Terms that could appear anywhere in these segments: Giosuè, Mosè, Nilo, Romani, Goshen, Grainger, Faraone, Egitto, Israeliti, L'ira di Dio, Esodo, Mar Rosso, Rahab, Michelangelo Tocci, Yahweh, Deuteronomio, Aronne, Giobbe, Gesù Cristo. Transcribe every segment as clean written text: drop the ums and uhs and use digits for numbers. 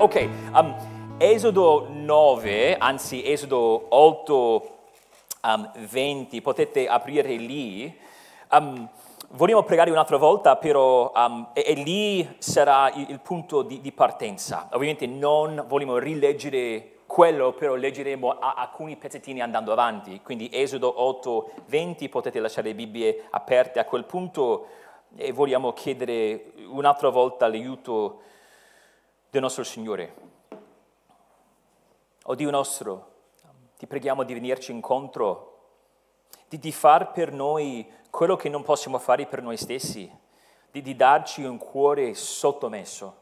Ok, Esodo 9, anzi Esodo 8, 20, potete aprire lì. Vogliamo pregare un'altra volta, però e lì sarà il punto di partenza. Ovviamente non vogliamo rileggere quello, però leggeremo alcuni pezzettini andando avanti. Quindi Esodo 8, 20, potete lasciare le Bibbie aperte a quel punto e vogliamo chiedere un'altra volta l'aiuto del nostro Signore. O Dio nostro, ti preghiamo di venirci incontro, di far per noi quello che non possiamo fare per noi stessi, di darci un cuore sottomesso,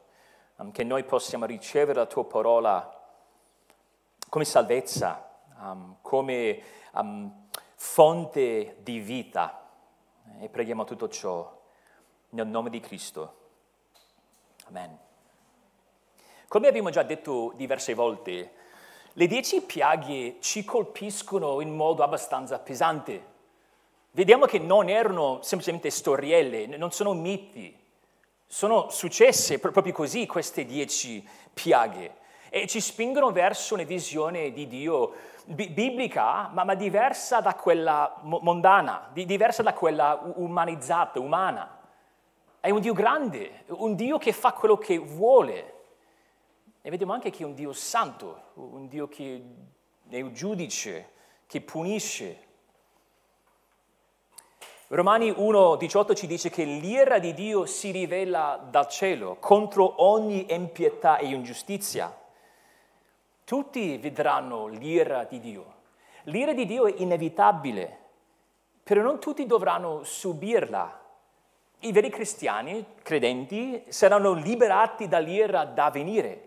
che noi possiamo ricevere la tua parola come salvezza, come fonte di vita. E preghiamo tutto ciò nel nome di Cristo. Amen. Come abbiamo già detto diverse volte, le 10 piaghe ci colpiscono in modo abbastanza pesante. Vediamo che non erano semplicemente storielle, non sono miti. Sono successe proprio così queste 10 piaghe. E ci spingono verso una visione di Dio biblica, ma diversa da quella mondana, diversa da quella umanizzata, umana. È un Dio grande, un Dio che fa quello che vuole. E vediamo anche che è un Dio santo, un Dio che è un giudice, che punisce. Romani 1,18 ci dice che l'ira di Dio si rivela dal cielo contro ogni impietà e ingiustizia. Tutti vedranno l'ira di Dio. L'ira di Dio è inevitabile, però non tutti dovranno subirla. I veri cristiani, credenti, saranno liberati dall'ira da venire,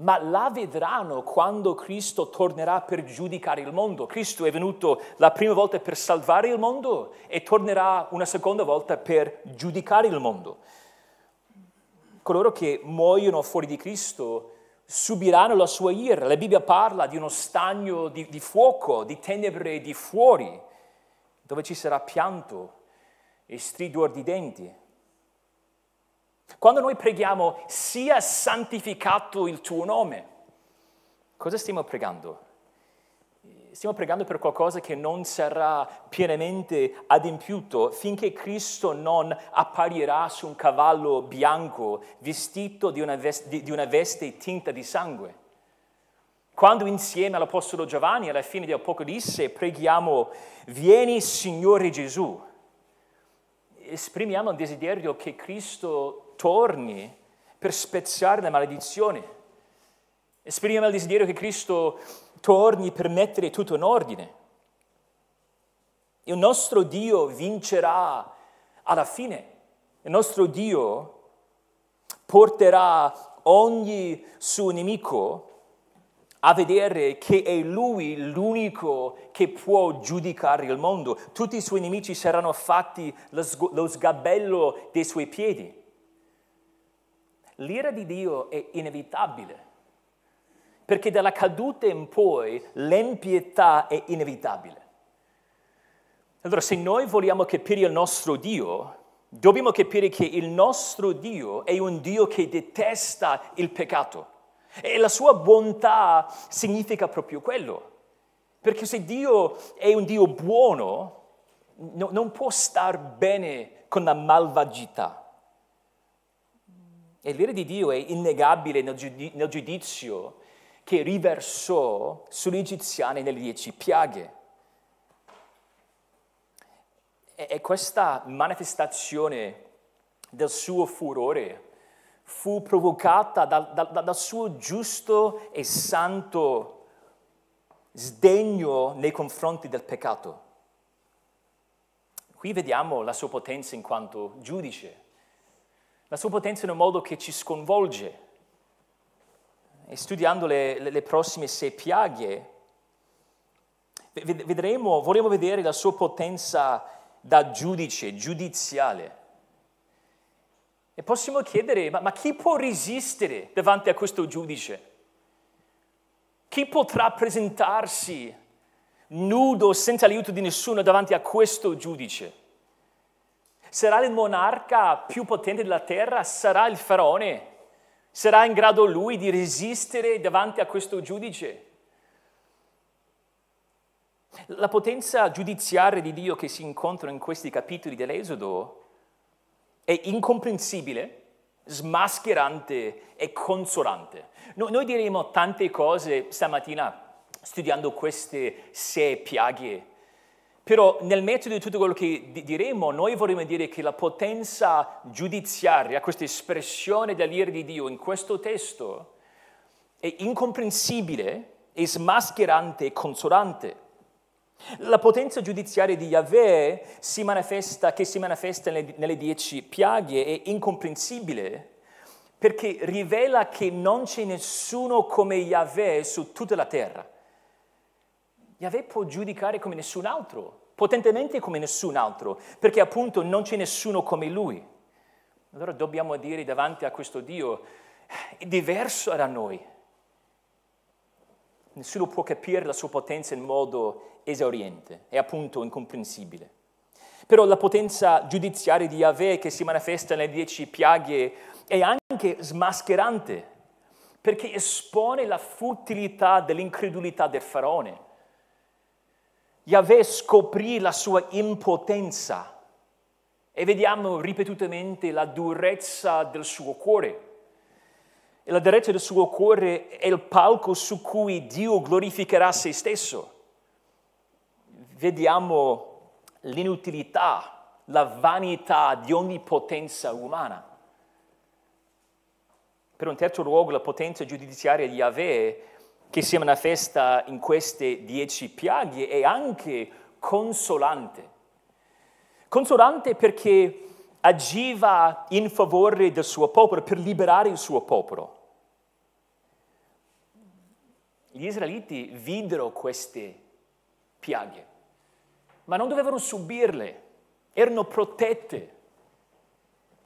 ma la vedranno quando Cristo tornerà per giudicare il mondo. Cristo è venuto la prima volta per salvare il mondo e tornerà una seconda volta per giudicare il mondo. Coloro che muoiono fuori di Cristo subiranno la sua ira. La Bibbia parla di uno stagno di fuoco, di tenebre di fuori, dove ci sarà pianto e stridor di denti. Quando noi preghiamo, sia santificato il tuo nome, cosa stiamo pregando? Stiamo pregando per qualcosa che non sarà pienamente adempiuto finché Cristo non apparirà su un cavallo bianco vestito di una veste tinta di sangue. Quando insieme all'Apostolo Giovanni, alla fine di Apocalisse, preghiamo «Vieni, Signore Gesù», esprimiamo il desiderio che Cristo torni per spezzare la maledizione. Esprimiamo il desiderio che Cristo torni per mettere tutto in ordine. Il nostro Dio vincerà alla fine. Il nostro Dio porterà ogni suo nemico a vedere che è Lui l'unico che può giudicare il mondo. Tutti i suoi nemici saranno fatti lo sgabello dei suoi piedi. L'ira di Dio è inevitabile, perché dalla caduta in poi l'empietà è inevitabile. Allora, se noi vogliamo capire il nostro Dio, dobbiamo capire che il nostro Dio è un Dio che detesta il peccato. E la sua bontà significa proprio quello. Perché se Dio è un Dio buono, non può star bene con la malvagità. E l'ira di Dio è innegabile nel giudizio che riversò sugli egiziani nelle 10 piaghe. E questa manifestazione del suo furore fu provocata dal suo giusto e santo sdegno nei confronti del peccato. Qui vediamo la sua potenza in quanto giudice, la sua potenza in un modo che ci sconvolge. E studiando le prossime 6 piaghe, vorremmo vedere la sua potenza da giudice, giudiziale. E possiamo chiedere, ma chi può resistere davanti a questo giudice? Chi potrà presentarsi nudo, senza l'aiuto di nessuno, davanti a questo giudice? Sarà il monarca più potente della terra? Sarà il faraone? Sarà in grado lui di resistere davanti a questo giudice? La potenza giudiziaria di Dio che si incontra in questi capitoli dell'Esodo è incomprensibile, smascherante e consolante. Noi diremo tante cose stamattina studiando queste 6 piaghe, però nel mezzo di tutto quello che diremo noi vorremmo dire che la potenza giudiziaria, questa espressione dell'ira di Dio in questo testo, è incomprensibile, è smascherante e consolante. La potenza giudiziaria di Yahweh si manifesta nelle 10 piaghe è incomprensibile perché rivela che non c'è nessuno come Yahweh su tutta la terra. Yahweh può giudicare come nessun altro, potentemente come nessun altro, perché appunto non c'è nessuno come lui. Allora dobbiamo dire davanti a questo Dio, è diverso da noi. Nessuno può capire la sua potenza in modo esauriente, è appunto incomprensibile. Però la potenza giudiziaria di Yahweh che si manifesta nelle 10 piaghe è anche smascherante, perché espone la futilità dell'incredulità del Faraone. Yahweh scoprì la sua impotenza e vediamo ripetutamente la durezza del suo cuore. E la durezza del suo cuore è il palco su cui Dio glorificherà se stesso. Vediamo l'inutilità, la vanità di ogni potenza umana. Per un terzo luogo, la potenza giudiziaria di Yahweh, che si manifesta in queste 10 piaghe, è anche consolante. Consolante perché agiva in favore del suo popolo, per liberare il suo popolo. Gli Israeliti videro queste piaghe, ma non dovevano subirle, erano protette.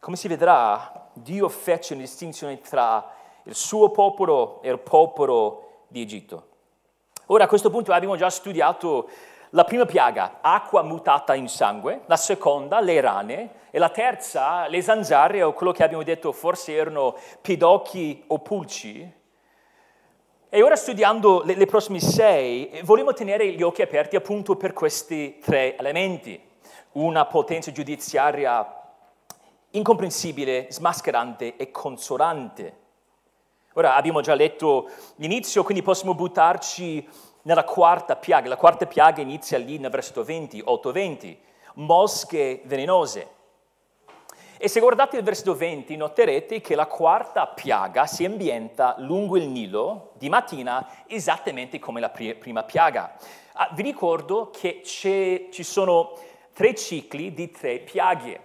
Come si vedrà, Dio fece una distinzione tra il suo popolo e il popolo di Egitto. Ora, a questo punto abbiamo già studiato la prima piaga, acqua mutata in sangue, la seconda, le rane, e la terza, le zanzare, o quello che abbiamo detto forse erano pidocchi o pulci. E ora studiando le prossime 6, vogliamo tenere gli occhi aperti appunto per questi 3 elementi. Una potenza giudiziaria incomprensibile, smascherante e consolante. Ora abbiamo già letto l'inizio, quindi possiamo buttarci nella quarta piaga. La quarta piaga inizia lì nel versetto 20, 8-20, mosche velenose. E se guardate il versetto 20 noterete che la quarta piaga si ambienta lungo il Nilo di mattina esattamente come la prima piaga. Vi ricordo che ci sono 3 cicli di 3 piaghe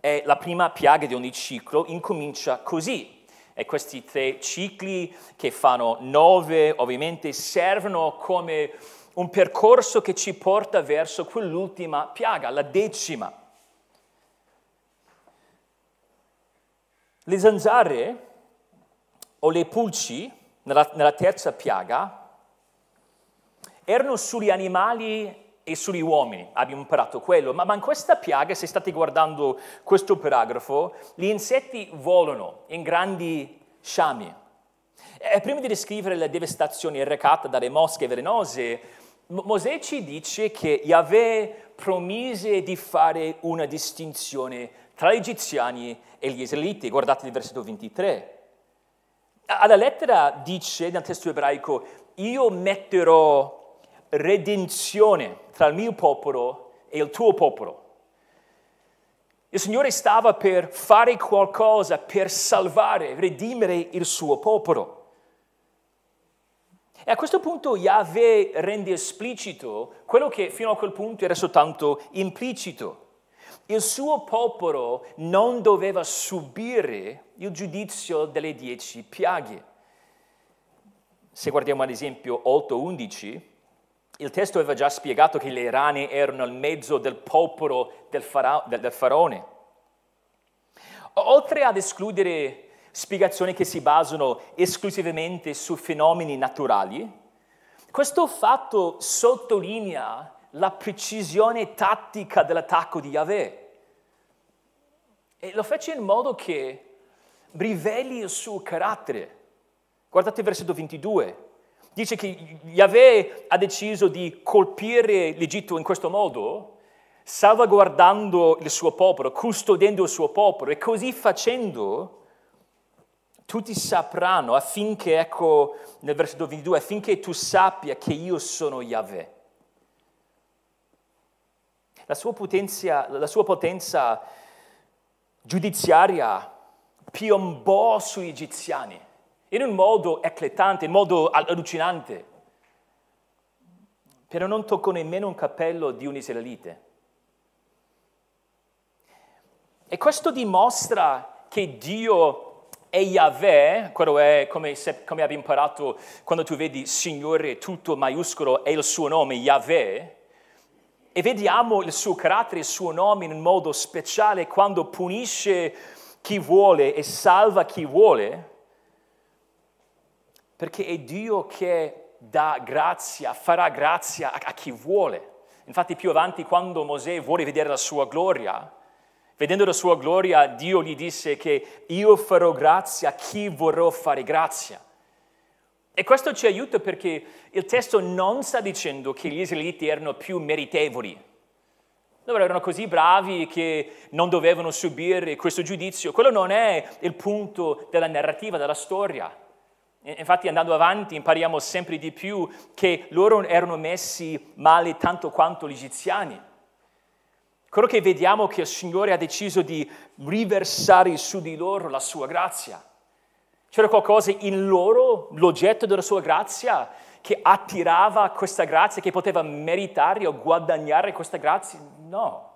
e la prima piaga di ogni ciclo incomincia così. E questi 3 cicli che fanno 9 ovviamente servono come un percorso che ci porta verso quell'ultima piaga, la 10ª. Le zanzare o le pulci nella terza piaga erano sugli animali e sugli uomini, abbiamo imparato quello, ma in questa piaga, se state guardando questo paragrafo, gli insetti volano in grandi sciami. E prima di descrivere la devastazione recata dalle mosche velenose, Mosè ci dice che Yahweh promise di fare una distinzione tra gli egiziani e gli israeliti, guardate il versetto 23. Alla lettera dice nel testo ebraico, io metterò redenzione tra il mio popolo e il tuo popolo. Il Signore stava per fare qualcosa, per salvare, redimere il suo popolo. E a questo punto Yahweh rende esplicito quello che fino a quel punto era soltanto implicito. Il suo popolo non doveva subire il giudizio delle 10 piaghe. Se guardiamo ad esempio 8-11, il testo aveva già spiegato che le rane erano nel mezzo del popolo del Faraone. Oltre ad escludere spiegazioni che si basano esclusivamente su fenomeni naturali, questo fatto sottolinea la precisione tattica dell'attacco di Yahweh. E lo fece in modo che riveli il suo carattere. Guardate il versetto 22. Dice che Yahweh ha deciso di colpire l'Egitto in questo modo, salvaguardando il suo popolo, custodendo il suo popolo, e così facendo tutti sapranno, affinché, ecco, nel versetto 22, affinché tu sappia che io sono Yahweh. La sua potenza giudiziaria piombò sui egiziani in un modo eclatante, in modo allucinante, però non toccò nemmeno un capello di un israelite. E questo dimostra che Dio è Yahweh, quello è come abbiamo imparato quando tu vedi Signore tutto maiuscolo, è il suo nome, Yahweh, e vediamo il suo carattere, il suo nome in un modo speciale quando punisce chi vuole e salva chi vuole, perché è Dio che dà grazia, farà grazia a chi vuole. Infatti più avanti, quando Mosè vuole vedere la sua gloria, vedendo la sua gloria, Dio gli disse che io farò grazia a chi vorrò fare grazia. E questo ci aiuta perché il testo non sta dicendo che gli israeliti erano più meritevoli. Loro erano così bravi che non dovevano subire questo giudizio. Quello non è il punto della narrativa, della storia. Infatti andando avanti impariamo sempre di più che loro erano messi male tanto quanto gli egiziani. Quello che vediamo è che il Signore ha deciso di riversare su di loro la sua grazia. C'era qualcosa in loro, l'oggetto della sua grazia, che attirava questa grazia, che poteva meritare o guadagnare questa grazia? No.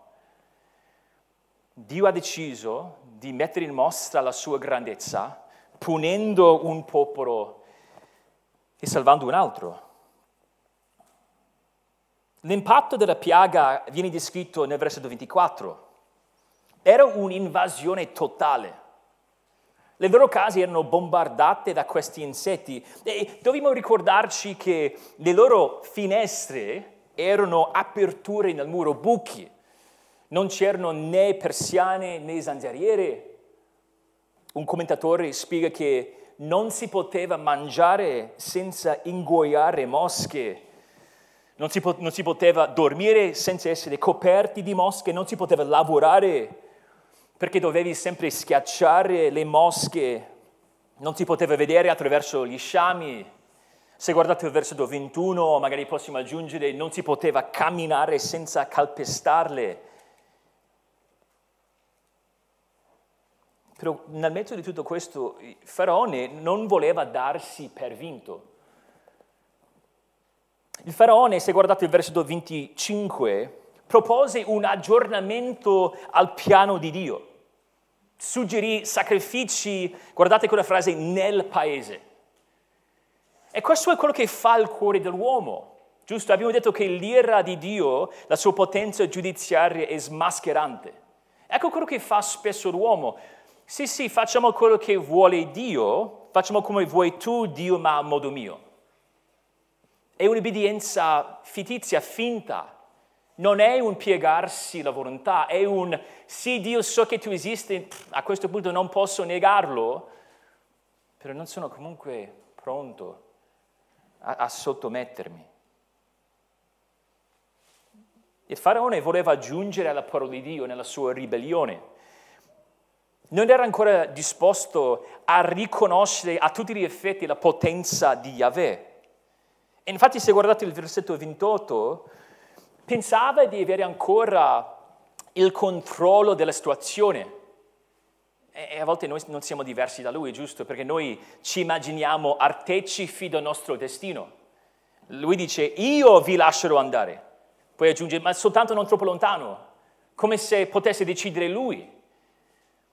Dio ha deciso di mettere in mostra la sua grandezza, punendo un popolo e salvando un altro. L'impatto della piaga viene descritto nel versetto 24. Era un'invasione totale. Le loro case erano bombardate da questi insetti e dobbiamo ricordarci che le loro finestre erano aperture nel muro, buchi. Non c'erano né persiane né zanzariere. Un commentatore spiega che non si poteva mangiare senza ingoiare mosche. Non si poteva dormire senza essere coperti di mosche, non si poteva lavorare perché dovevi sempre schiacciare le mosche, non si poteva vedere attraverso gli sciami. Se guardate il versetto 21, magari possiamo aggiungere, non si poteva camminare senza calpestarle. Però nel mezzo di tutto questo, Faraone non voleva darsi per vinto. Il Faraone, se guardate il versetto 25, propose un aggiornamento al piano di Dio. Suggerì sacrifici, guardate quella frase, nel paese. E questo è quello che fa il cuore dell'uomo, giusto? Abbiamo detto che l'ira di Dio, la sua potenza giudiziaria è smascherante. Ecco quello che fa spesso l'uomo. Sì, facciamo quello che vuole Dio, facciamo come vuoi tu, Dio, ma a modo mio. È un'obbedienza fittizia, finta, non è un piegarsi la volontà, è un sì Dio so che tu esisti, a questo punto non posso negarlo, però non sono comunque pronto a sottomettermi. Il Faraone voleva aggiungere alla parola di Dio nella sua ribellione. Non era ancora disposto a riconoscere a tutti gli effetti la potenza di Yahweh. E infatti se guardate il versetto 28, pensava di avere ancora il controllo della situazione. E a volte noi non siamo diversi da lui, giusto? Perché noi ci immaginiamo artefici del nostro destino. Lui dice, io vi lascerò andare. Poi aggiunge, ma soltanto non troppo lontano, come se potesse decidere lui.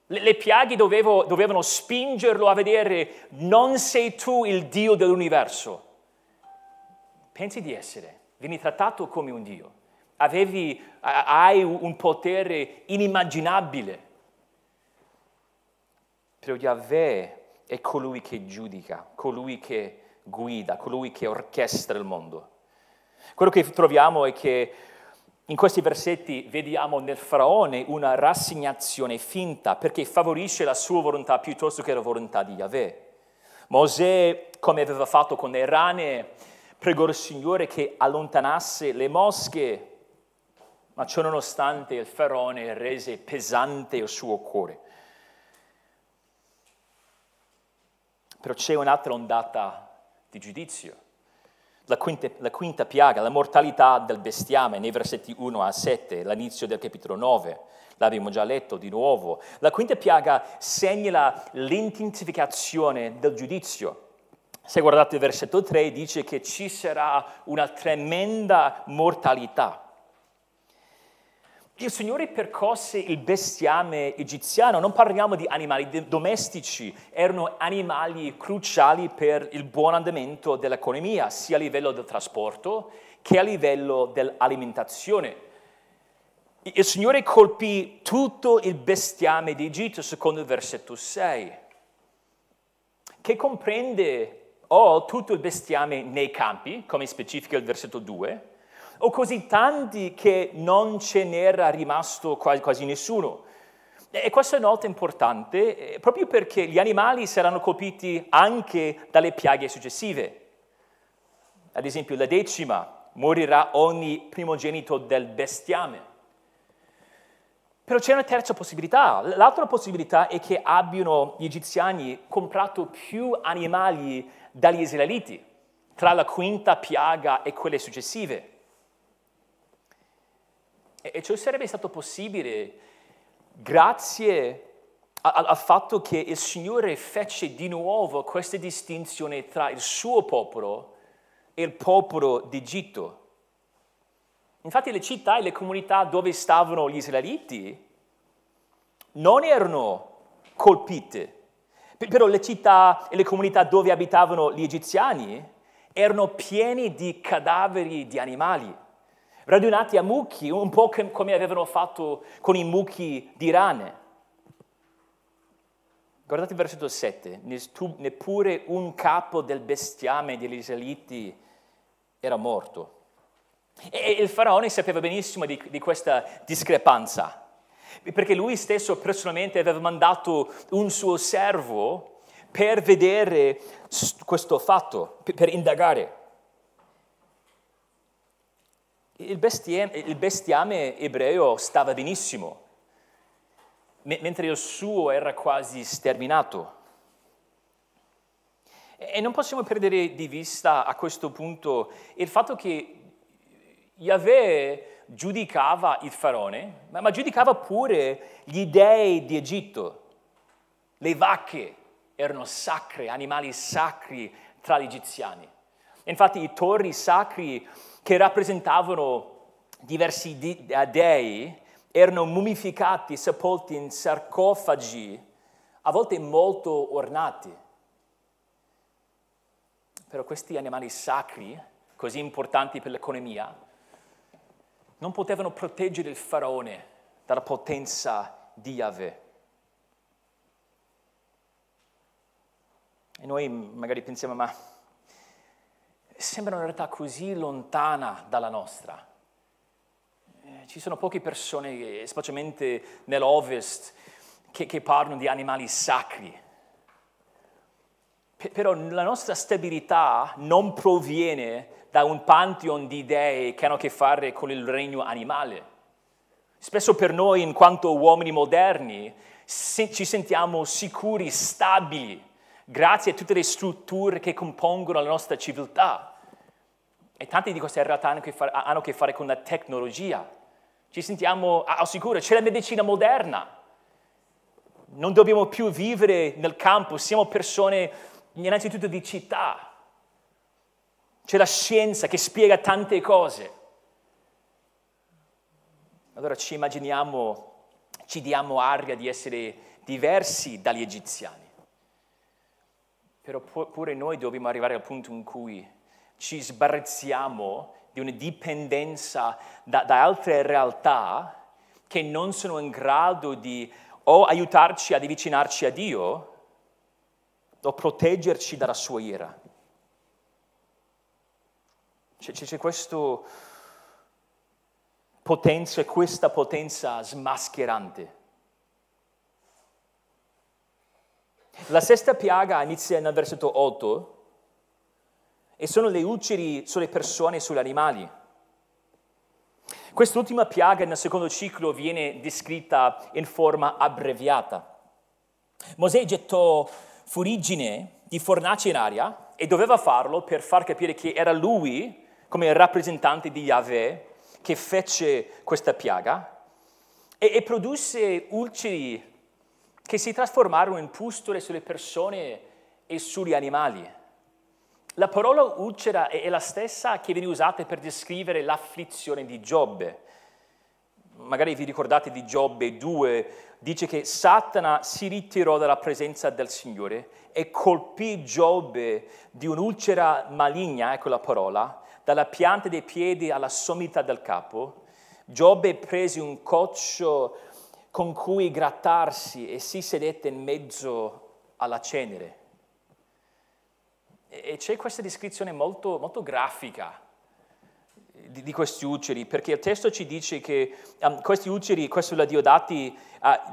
Le piaghe dovevano spingerlo a vedere, non sei tu il Dio dell'universo. Pensi di essere, vieni trattato come un Dio, hai un potere inimmaginabile. Però Yahweh è colui che giudica, colui che guida, colui che orchestra il mondo. Quello che troviamo è che In questi versetti vediamo nel Faraone una rassegnazione finta, perché favorisce la sua volontà piuttosto che la volontà di Yahweh. Mosè, come aveva fatto con le rane, pregò il Signore che allontanasse le mosche, ma ciononostante il Faraone rese pesante il suo cuore. Però c'è un'altra ondata di giudizio. La quinta piaga, la mortalità del bestiame, nei versetti 1 a 7, all'inizio del capitolo 9, l'abbiamo già letto di nuovo. La quinta piaga segna l'intensificazione del giudizio. Se guardate il versetto 3, dice che ci sarà una tremenda mortalità. Il Signore percosse il bestiame egiziano, non parliamo di animali domestici, erano animali cruciali per il buon andamento dell'economia, sia a livello del trasporto che a livello dell'alimentazione. Il Signore colpì tutto il bestiame d'Egitto, secondo il versetto 6, che comprende tutto il bestiame nei campi, come specifica il versetto 2, o così tanti che non ce n'era rimasto quasi nessuno. E questa è una nota importante proprio perché gli animali saranno colpiti anche dalle piaghe successive. Ad esempio la 10ª, morirà ogni primogenito del bestiame. Però c'è una terza possibilità. L'altra possibilità è che abbiano gli egiziani comprato più animali dagli israeliti tra la quinta piaga e quelle successive. E ciò sarebbe stato possibile grazie al fatto che il Signore fece di nuovo questa distinzione tra il suo popolo e il popolo d'Egitto. Infatti le città e le comunità dove stavano gli israeliti non erano colpite, però le città e le comunità dove abitavano gli egiziani erano pieni di cadaveri di animali, radunati a mucchi, un po' come avevano fatto con i mucchi di rane. Guardate il versetto 7, neppure un capo del bestiame degli israeliti era morto. E il Faraone sapeva benissimo di questa discrepanza, perché lui stesso personalmente aveva mandato un suo servo per vedere questo fatto, per indagare. Il bestiame ebreo stava benissimo, mentre il suo era quasi sterminato. E non possiamo perdere di vista a questo punto il fatto che Yahweh giudicava il Faraone, ma giudicava pure gli dei di Egitto. Le vacche erano sacre, animali sacri tra gli egiziani. Infatti i tori sacri che rappresentavano diversi dei erano mummificati, sepolti in sarcofagi, a volte molto ornati. Però questi animali sacri, così importanti per l'economia, non potevano proteggere il Faraone dalla potenza di Yahweh. E noi magari pensiamo, ma sembra una realtà così lontana dalla nostra. Ci sono poche persone, specialmente nell'Ovest, che parlano di animali sacri. Però la nostra stabilità non proviene da un pantheon di dei che hanno a che fare con il regno animale. Spesso per noi, in quanto uomini moderni, ci sentiamo sicuri, stabili, grazie a tutte le strutture che compongono la nostra civiltà. E tante di queste realtà hanno a che fare con la tecnologia. Ci sentiamo al sicuro, c'è la medicina moderna. Non dobbiamo più vivere nel campo, siamo persone innanzitutto di città. C'è la scienza che spiega tante cose. Allora ci immaginiamo, ci diamo aria di essere diversi dagli egiziani. Però pure noi dobbiamo arrivare al punto in cui ci sbarazziamo di una dipendenza da altre realtà che non sono in grado di o aiutarci ad avvicinarci a Dio o proteggerci dalla sua ira. C'è questo potenza, questa potenza smascherante. La sesta piaga inizia nel versetto 8 e sono le ulceri sulle persone e sugli animali. Quest'ultima piaga nel secondo ciclo viene descritta in forma abbreviata. Mosè gettò fuliggine di fornace in aria e doveva farlo per far capire che era lui, come rappresentante di Yahweh, che fece questa piaga e produsse ulceri che si trasformarono in pustole sulle persone e sugli animali. La parola ulcera è la stessa che viene usata per descrivere l'afflizione di Giobbe. Magari vi ricordate di Giobbe 2, dice che Satana si ritirò dalla presenza del Signore e colpì Giobbe di un'ulcera maligna, ecco la parola, dalla pianta dei piedi alla sommità del capo. Giobbe prese un coccio con cui grattarsi e si sedette in mezzo alla cenere. E c'è questa descrizione molto, molto grafica di questi ulceri, perché il testo ci dice che questi ulceri, questi ladiodati,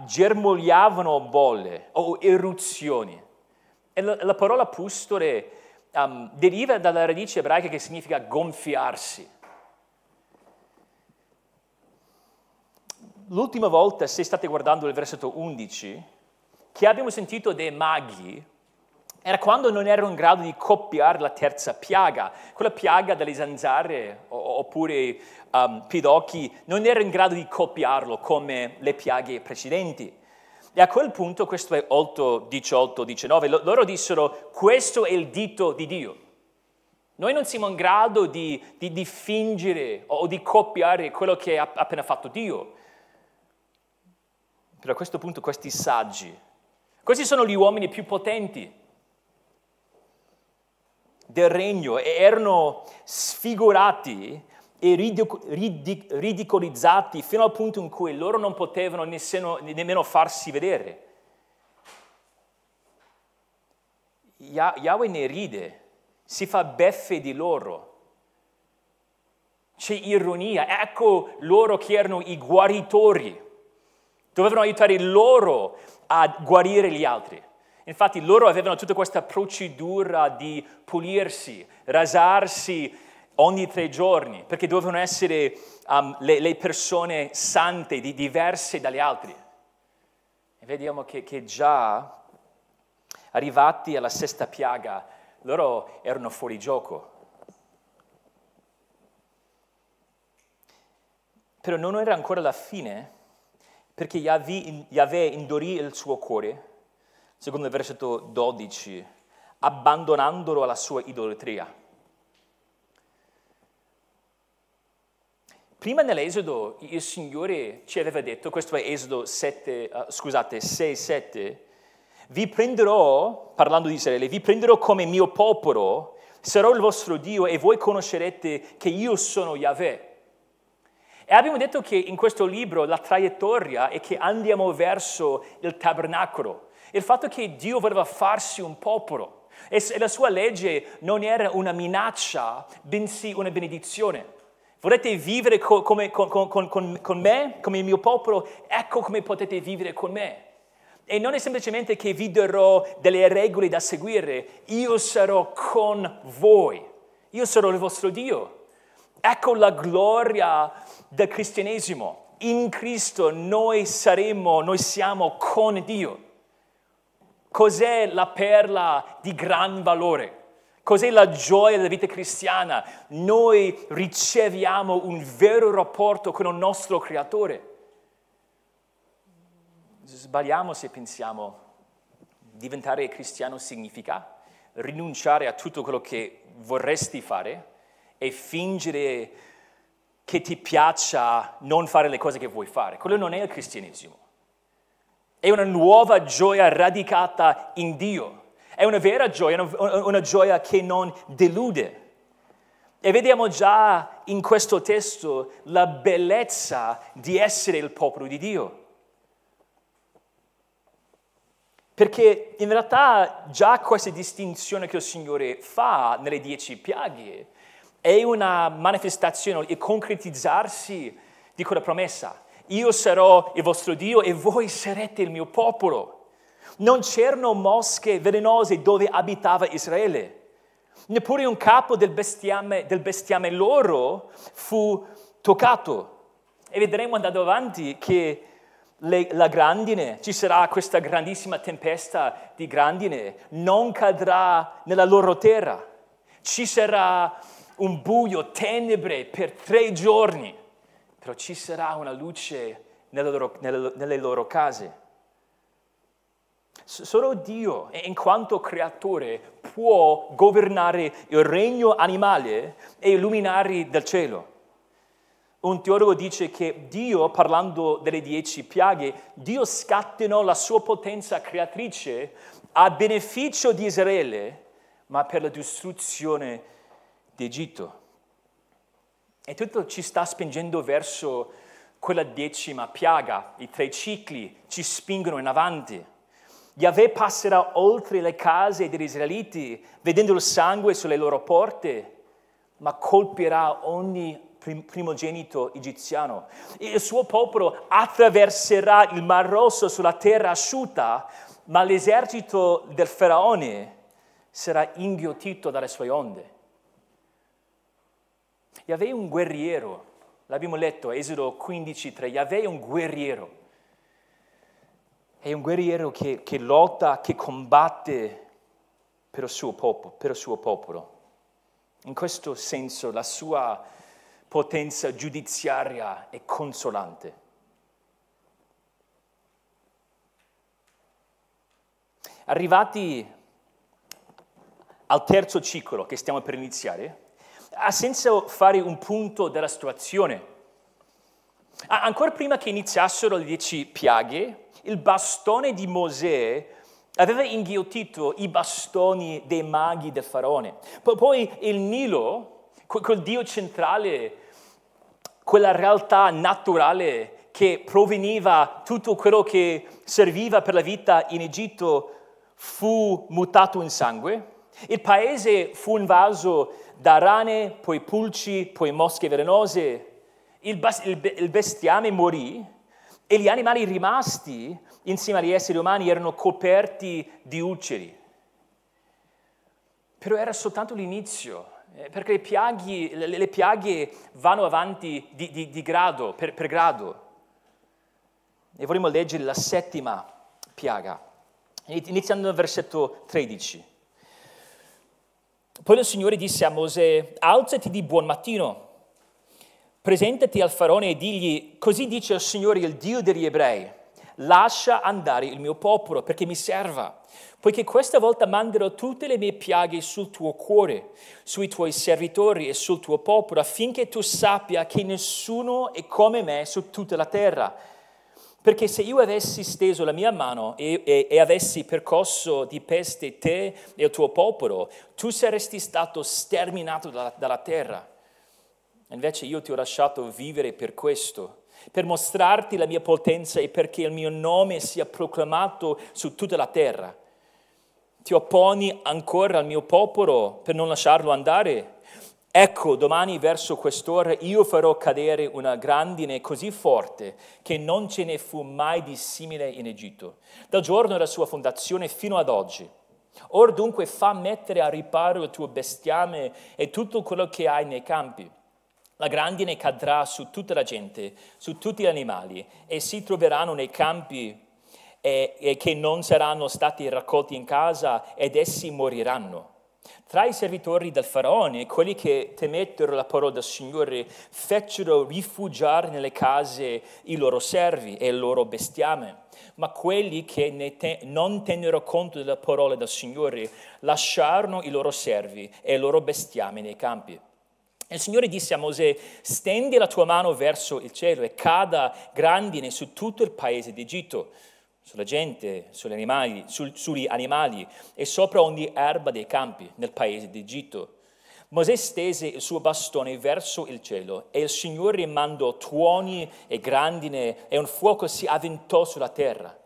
germogliavano bolle o eruzioni. E la parola pustole deriva dalla radice ebraica che significa gonfiarsi. L'ultima volta, se state guardando il versetto 11, che abbiamo sentito dei maghi, era quando non erano in grado di copiare la terza piaga. Quella piaga delle zanzare oppure pidocchi non era in grado di copiarlo come le piaghe precedenti. E a quel punto, questo è 8, 18, 19, loro dissero: questo è il dito di Dio. Noi non siamo in grado di fingere o di copiare quello che ha appena fatto Dio. Però a questo punto questi saggi, questi sono gli uomini più potenti del regno, e erano sfigurati e ridicolizzati fino al punto in cui loro non potevano nemmeno farsi vedere. Yahweh ne ride, si fa beffe di loro, c'è ironia. Ecco loro che erano i guaritori, dovevano aiutare loro a guarire gli altri. Infatti loro avevano tutta questa procedura di pulirsi, rasarsi ogni 3 giorni, perché dovevano essere le persone sante, diverse dalle altre. E vediamo che già arrivati alla sesta piaga, loro erano fuori gioco. Però non era ancora la fine, perché Yahweh indurì il suo cuore, secondo il versetto 12, abbandonandolo alla sua idolatria. Prima nell'Esodo il Signore ci aveva detto, questo è Esodo 6, 7, vi prenderò, parlando di Israele, vi prenderò come mio popolo, sarò il vostro Dio e voi conoscerete che io sono Yahweh. E abbiamo detto che in questo libro la traiettoria è che andiamo verso il tabernacolo. Il fatto che Dio voleva farsi un popolo e la sua legge non era una minaccia, bensì una benedizione. Volete vivere con me, come il mio popolo? Ecco come potete vivere con me. E non è semplicemente che vi darò delle regole da seguire, io sarò con voi, io sarò il vostro Dio. Ecco la gloria del cristianesimo. In Cristo noi siamo con Dio. Cos'è la perla di gran valore? Cos'è la gioia della vita cristiana? Noi riceviamo un vero rapporto con il nostro Creatore. Sbagliamo se pensiamo diventare cristiano significa rinunciare a tutto quello che vorresti fare e fingere che ti piaccia non fare le cose che vuoi fare. Quello non è il cristianesimo. È una nuova gioia radicata in Dio. È una vera gioia, una gioia che non delude. E vediamo già in questo testo la bellezza di essere il popolo di Dio. Perché in realtà già questa distinzione che il Signore fa nelle 10 piaghe è una manifestazione, il concretizzarsi Dico la promessa, io sarò il vostro Dio e voi sarete il mio popolo. Non c'erano mosche velenose dove abitava Israele. Neppure un capo del bestiame loro fu toccato. E vedremo andando avanti che la grandine, ci sarà questa grandissima tempesta di grandine, non cadrà nella loro terra. Ci sarà un buio, tenebre per 3 giorni, però ci sarà una luce nelle loro case. Solo Dio, in quanto creatore, può governare il regno animale e i luminari del cielo. Un teologo dice che Dio, parlando delle 10 piaghe, Dio scatenò la sua potenza creatrice a beneficio di Israele, ma per la distruzione d'Egitto. E tutto ci sta spingendo verso quella 10ª piaga, i 3 cicli ci spingono in avanti. Yahweh passerà oltre le case degli Israeliti, vedendo il sangue sulle loro porte, ma colpirà ogni primogenito egiziano. Il suo popolo attraverserà il Mar Rosso sulla terra asciutta, ma l'esercito del Faraone sarà inghiottito dalle sue onde. Yahweh è un guerriero, l'abbiamo letto, Esodo 15:3, Yahweh è un guerriero. È un guerriero che lotta, che combatte per il suo popolo. In questo senso la sua potenza giudiziaria è consolante. Arrivati al 3° ciclo che stiamo per iniziare, senza fare un punto della situazione, ancora prima che iniziassero le 10 piaghe, il bastone di Mosè aveva inghiottito i bastoni dei maghi del Faraone. Poi il Nilo, quel dio centrale, quella realtà naturale che proveniva tutto quello che serviva per la vita in Egitto, fu mutato in sangue. Il paese fu invaso da rane, poi pulci, poi mosche velenose. Il bestiame morì. E gli animali rimasti insieme agli esseri umani erano coperti di ulceri. Però era soltanto l'inizio, perché le piaghe vanno avanti di grado per grado. E vorremmo leggere la 7ª piaga, iniziando dal versetto 13. Poi il Signore disse a Mosè, alzati di buon mattino. Presentati al Faraone e digli, così dice il Signore, il Dio degli ebrei, lascia andare il mio popolo perché mi serva, poiché questa volta manderò tutte le mie piaghe sul tuo cuore, sui tuoi servitori e sul tuo popolo, affinché tu sappia che nessuno è come me su tutta la terra. Perché se io avessi steso la mia mano e avessi percosso di peste te e il tuo popolo, tu saresti stato sterminato dalla terra. Invece io ti ho lasciato vivere per questo, per mostrarti la mia potenza e perché il mio nome sia proclamato su tutta la terra. Ti opponi ancora al mio popolo per non lasciarlo andare? Ecco, domani verso quest'ora io farò cadere una grandine così forte che non ce ne fu mai di simile in Egitto, dal giorno della sua fondazione fino ad oggi. Or dunque fa mettere a riparo il tuo bestiame e tutto quello che hai nei campi. La grandine cadrà su tutta la gente, su tutti gli animali, e si troveranno nei campi e che non saranno stati raccolti in casa, ed essi moriranno. Tra i servitori del Faraone, quelli che temettero la parola del Signore, fecero rifugiare nelle case i loro servi e il loro bestiame, ma quelli che non tennero conto della parola del Signore lasciarono i loro servi e il loro bestiame nei campi. Il Signore disse a Mosè, stendi la tua mano verso il cielo e cada grandine su tutto il paese d'Egitto, sulla gente, sugli animali e sopra ogni erba dei campi nel paese d'Egitto. Mosè stese il suo bastone verso il cielo e il Signore mandò tuoni e grandine e un fuoco si avventò sulla terra.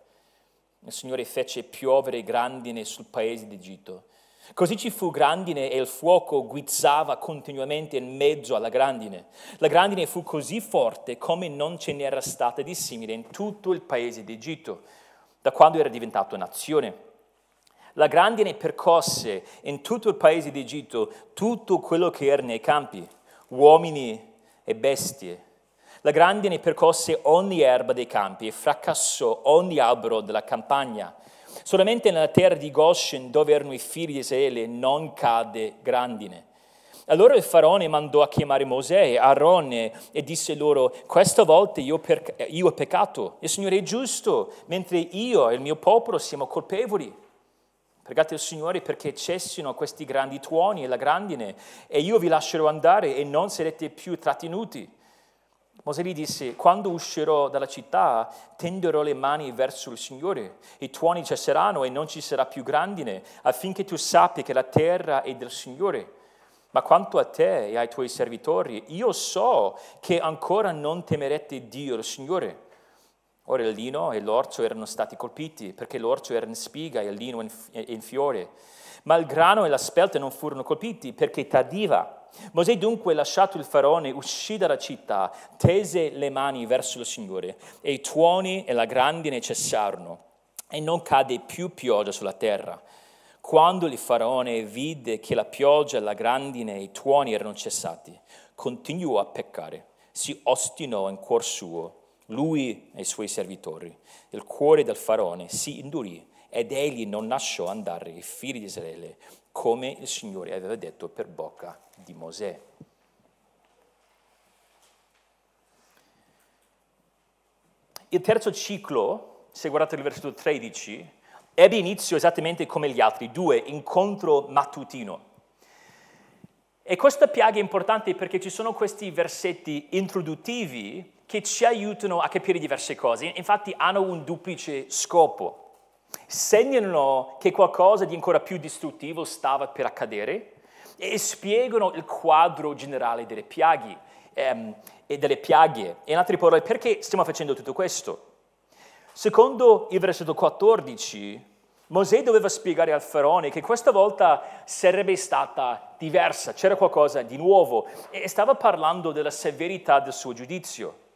Il Signore fece piovere grandine sul paese d'Egitto. Così ci fu grandine e il fuoco guizzava continuamente in mezzo alla grandine. La grandine fu così forte come non ce n'era stata di simile in tutto il paese d'Egitto, da quando era diventato nazione. La grandine percosse in tutto il paese d'Egitto tutto quello che era nei campi, uomini e bestie. La grandine percosse ogni erba dei campi e fracassò ogni albero della campagna. Solamente nella terra di Goshen, dove erano i figli di Israele, non cadde grandine. Allora il Faraone mandò a chiamare Mosè e Aronne e disse loro: «Questa volta io ho peccato, il Signore è giusto, mentre io e il mio popolo siamo colpevoli. Pregate il Signore perché cessino questi grandi tuoni e la grandine, e io vi lascerò andare e non sarete più trattenuti». Mosè gli disse: «Quando uscirò dalla città, tenderò le mani verso il Signore, i tuoni cesseranno e non ci sarà più grandine, affinché tu sappi che la terra è del Signore. Ma quanto a te e ai tuoi servitori, io so che ancora non temerete Dio il Signore». Ora il lino e l'orzo erano stati colpiti, perché l'orzo era in spiga e il lino in fiore. Ma il grano e la spelta non furono colpiti, perché tardiva. Mosè dunque, lasciato il Faraone, uscì dalla città, tese le mani verso il Signore, e i tuoni e la grandine cessarono, e non cadde più pioggia sulla terra. Quando il Faraone vide che la pioggia, la grandine e i tuoni erano cessati, continuò a peccare, si ostinò in cuor suo, lui e i suoi servitori. Il cuore del Faraone si indurì, ed egli non lasciò andare i figli di Israele, come il Signore aveva detto per bocca di Mosè. Il terzo ciclo, se guardate il versetto 13, ebbe inizio esattamente come gli altri due, incontro mattutino. E questa piaga è importante perché ci sono questi versetti introduttivi che ci aiutano a capire diverse cose, infatti hanno un duplice scopo. Segnano che qualcosa di ancora più distruttivo stava per accadere e spiegano il quadro generale delle piaghe. In altre parole, perché stiamo facendo tutto questo? Secondo il versetto 14, Mosè doveva spiegare al Faraone che questa volta sarebbe stata diversa, c'era qualcosa di nuovo e stava parlando della severità del suo giudizio.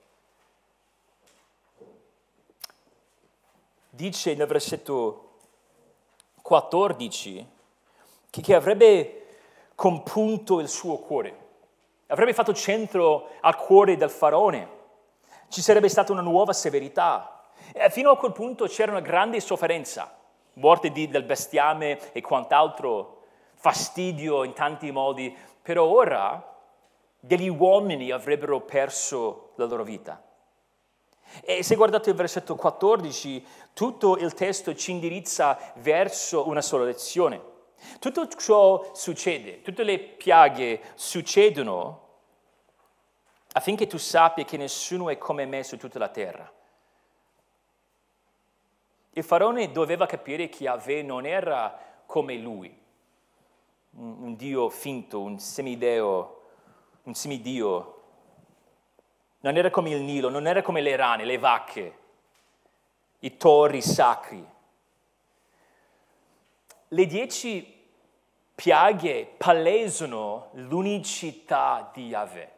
Dice nel versetto 14 che avrebbe compunto il suo cuore, avrebbe fatto centro al cuore del Faraone, ci sarebbe stata una nuova severità. E fino a quel punto c'era una grande sofferenza, morte del bestiame e quant'altro, fastidio in tanti modi, però ora degli uomini avrebbero perso la loro vita. E se guardate il versetto 14, tutto il testo ci indirizza verso una sola lezione. Tutto ciò succede, tutte le piaghe succedono affinché tu sappia che nessuno è come me su tutta la terra. Il Faraone doveva capire che Yahweh non era come lui, un dio finto, un semidio. Non era come il Nilo, non era come le rane, le vacche, i tori sacri. Le 10 piaghe palesano l'unicità di Yahweh.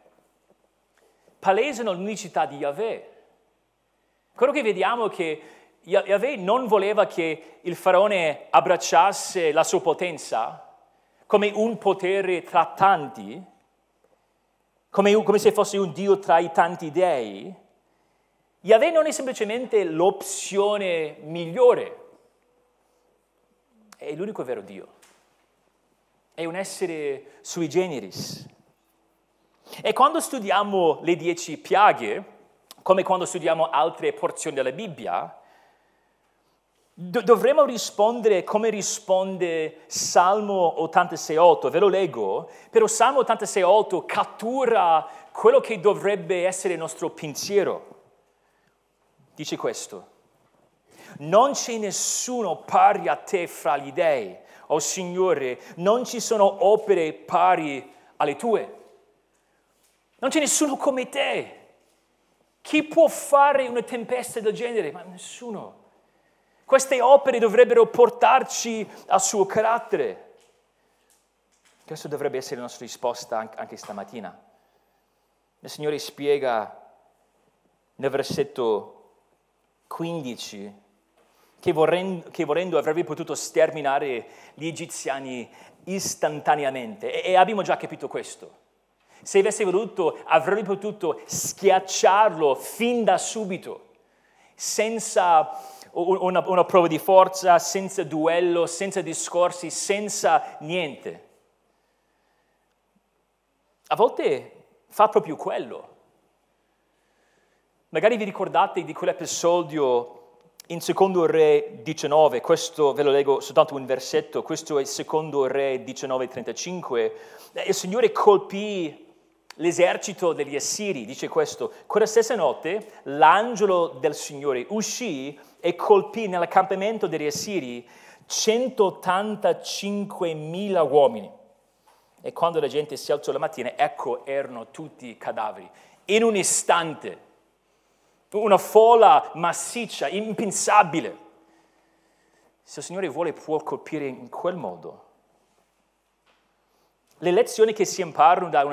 Palesano l'unicità di Yahweh. Quello che vediamo è che Yahweh non voleva che il Faraone abbracciasse la sua potenza come un potere tra tanti, come se fosse un Dio tra i tanti dei. Yahweh non è semplicemente l'opzione migliore, è l'unico vero Dio, è un essere sui generis. E quando studiamo le 10 piaghe, come quando studiamo altre porzioni della Bibbia, dovremmo rispondere come risponde Salmo 86,8, ve lo leggo, però Salmo 86,8 cattura quello che dovrebbe essere il nostro pensiero. Dice questo: «Non c'è nessuno pari a te fra gli dei, o Signore, non ci sono opere pari alle tue. Non c'è nessuno come te. Chi può fare una tempesta del genere? Ma nessuno». Queste opere dovrebbero portarci al suo carattere. Questa dovrebbe essere la nostra risposta anche stamattina. Il Signore spiega nel versetto 15 che volendo avrebbe potuto sterminare gli egiziani istantaneamente. E abbiamo già capito questo. Se avesse voluto, avrebbe potuto schiacciarlo fin da subito, senza una prova di forza, senza duello, senza discorsi, senza niente. A volte fa proprio quello. Magari vi ricordate di quell'episodio in Secondo Re 19, questo ve lo leggo soltanto un versetto, questo è Secondo Re 19:35. Il Signore colpì l'esercito degli Assiri, dice questo. Quella stessa notte l'angelo del Signore uscì e colpì nell'accampamento degli Assiri 185.000 uomini. E quando la gente si alzò la mattina, ecco, erano tutti cadaveri. In un istante, una folla massiccia, impensabile. Se il Signore vuole, può colpire in quel modo. Le lezioni che si imparano da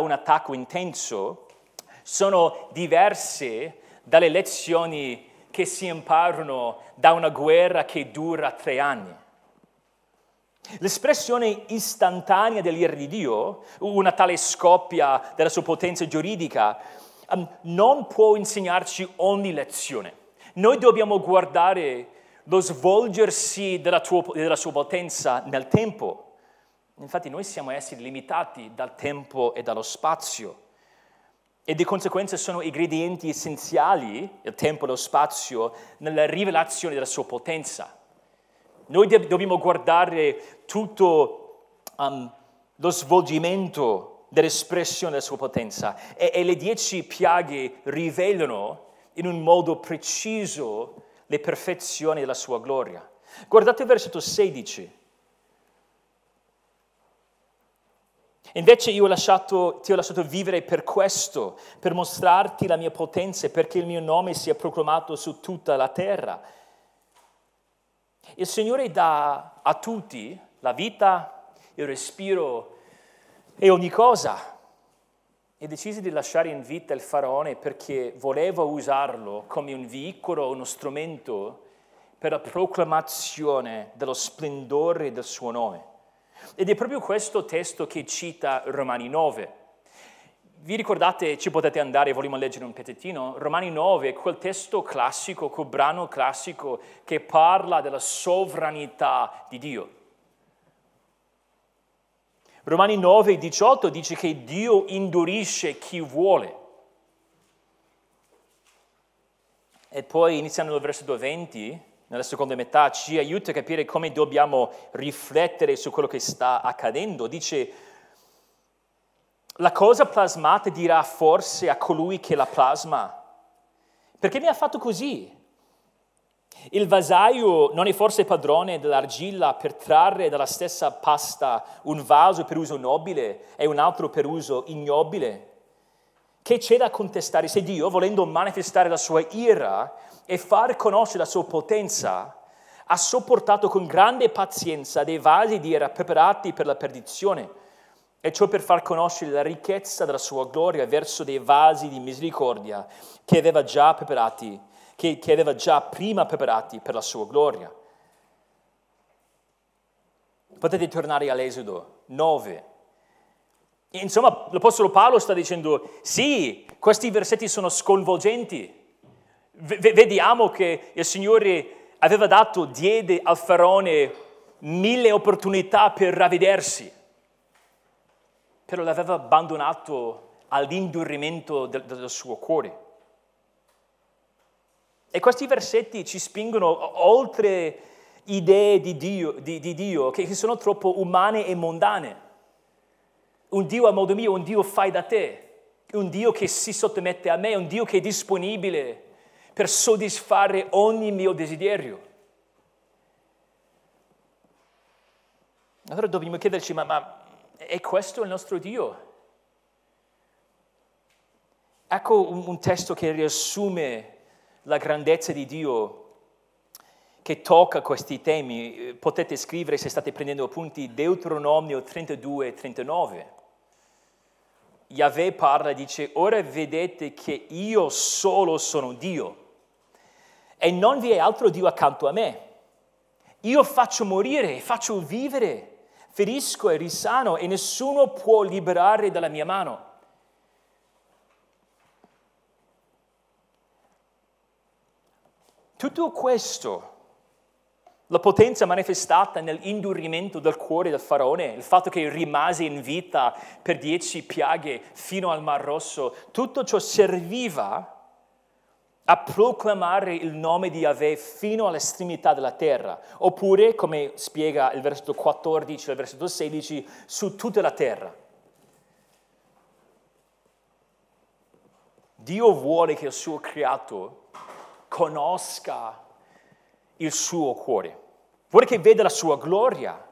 un attacco intenso sono diverse dalle lezioni che si imparano da una guerra che dura 3 anni. L'espressione istantanea dell'ira di Dio, una tale scoppia della sua potenza giuridica, non può insegnarci ogni lezione. Noi dobbiamo guardare lo svolgersi della sua potenza nel tempo. Infatti noi siamo esseri limitati dal tempo e dallo spazio e di conseguenza sono ingredienti essenziali, il tempo e lo spazio, nella rivelazione della sua potenza. Noi dobbiamo guardare tutto lo svolgimento dell'espressione della sua potenza e le 10 piaghe rivelano in un modo preciso le perfezioni della sua gloria. Guardate il versetto 16. Invece ti ho lasciato vivere per questo, per mostrarti la mia potenza e perché il mio nome sia proclamato su tutta la terra. Il Signore dà a tutti la vita, il respiro e ogni cosa. E decise di lasciare in vita il Faraone perché voleva usarlo come un veicolo, uno strumento per la proclamazione dello splendore del suo nome. Ed è proprio questo testo che cita Romani 9. Vi ricordate, ci potete andare, vogliamo leggere un pezzettino. Romani 9 è quel testo classico, quel brano classico che parla della sovranità di Dio. Romani 9:18 dice che Dio indurisce chi vuole. E poi, iniziando dal versetto 20, nella seconda metà ci aiuta a capire come dobbiamo riflettere su quello che sta accadendo. Dice, la cosa plasmata dirà forse a colui che la plasma, perché mi ha fatto così? Il vasaio non è forse padrone dell'argilla per trarre dalla stessa pasta un vaso per uso nobile e un altro per uso ignobile? Che c'è da contestare se Dio, volendo manifestare la sua ira e far conoscere la sua potenza, ha sopportato con grande pazienza dei vasi di ira preparati per la perdizione, e ciò per far conoscere la ricchezza della sua gloria verso dei vasi di misericordia che aveva già preparati, che aveva già prima preparati per la sua gloria. Potete tornare all'Esodo 9. Insomma, l'Apostolo Paolo sta dicendo, sì, questi versetti sono sconvolgenti. Vediamo che il Signore aveva diede al Faraone 1000 opportunità per ravvedersi, però l'aveva abbandonato all'indurimento del suo cuore. E questi versetti ci spingono oltre idee di Dio che sono troppo umane e mondane. Un Dio a modo mio, un Dio fai da te, un Dio che si sottomette a me, un Dio che è disponibile per soddisfare ogni mio desiderio. Allora dobbiamo chiederci, ma è questo il nostro Dio? Ecco un testo che riassume la grandezza di Dio che tocca questi temi. Potete scrivere, se state prendendo appunti, Deuteronomio 32 e 39. Yahweh parla e dice: ora vedete che io solo sono Dio e non vi è altro Dio accanto a me. Io faccio morire, faccio vivere, ferisco e risano e nessuno può liberare dalla mia mano. Tutto questo, la potenza manifestata nell'indurimento del cuore del Faraone, il fatto che rimase in vita per 10 piaghe fino al Mar Rosso, tutto ciò serviva a proclamare il nome di Yahweh fino all'estremità della terra, oppure, come spiega il versetto 14 e il versetto 16, su tutta la terra. Dio vuole che il suo creato conosca il suo cuore, vuole che veda la sua gloria.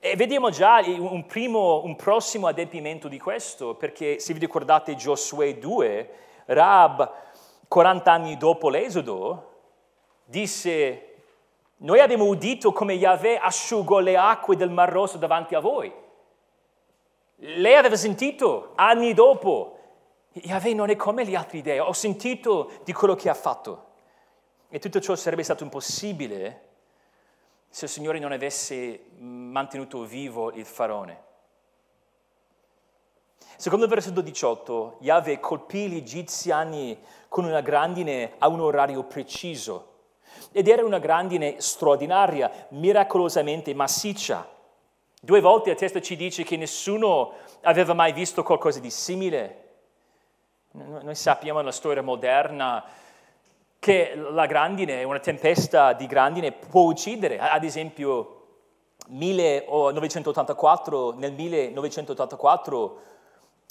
E vediamo già un prossimo adempimento di questo, perché se vi ricordate Giosuè 2, Rahab, 40 anni dopo l'Esodo, disse: noi abbiamo udito come Yahweh asciugò le acque del Mar Rosso davanti a voi. Lei aveva sentito anni dopo: Yahweh non è come gli altri dei, ho sentito di quello che ha fatto. E tutto ciò sarebbe stato impossibile se il Signore non avesse mantenuto vivo il Faraone. Secondo il versetto 18, Yahweh colpì gli egiziani con una grandine a un orario preciso, ed era una grandine straordinaria, miracolosamente massiccia. 2 volte il testo ci dice che nessuno aveva mai visto qualcosa di simile. Noi sappiamo nella storia moderna che la grandine, una tempesta di grandine può uccidere. Ad esempio, nel 1984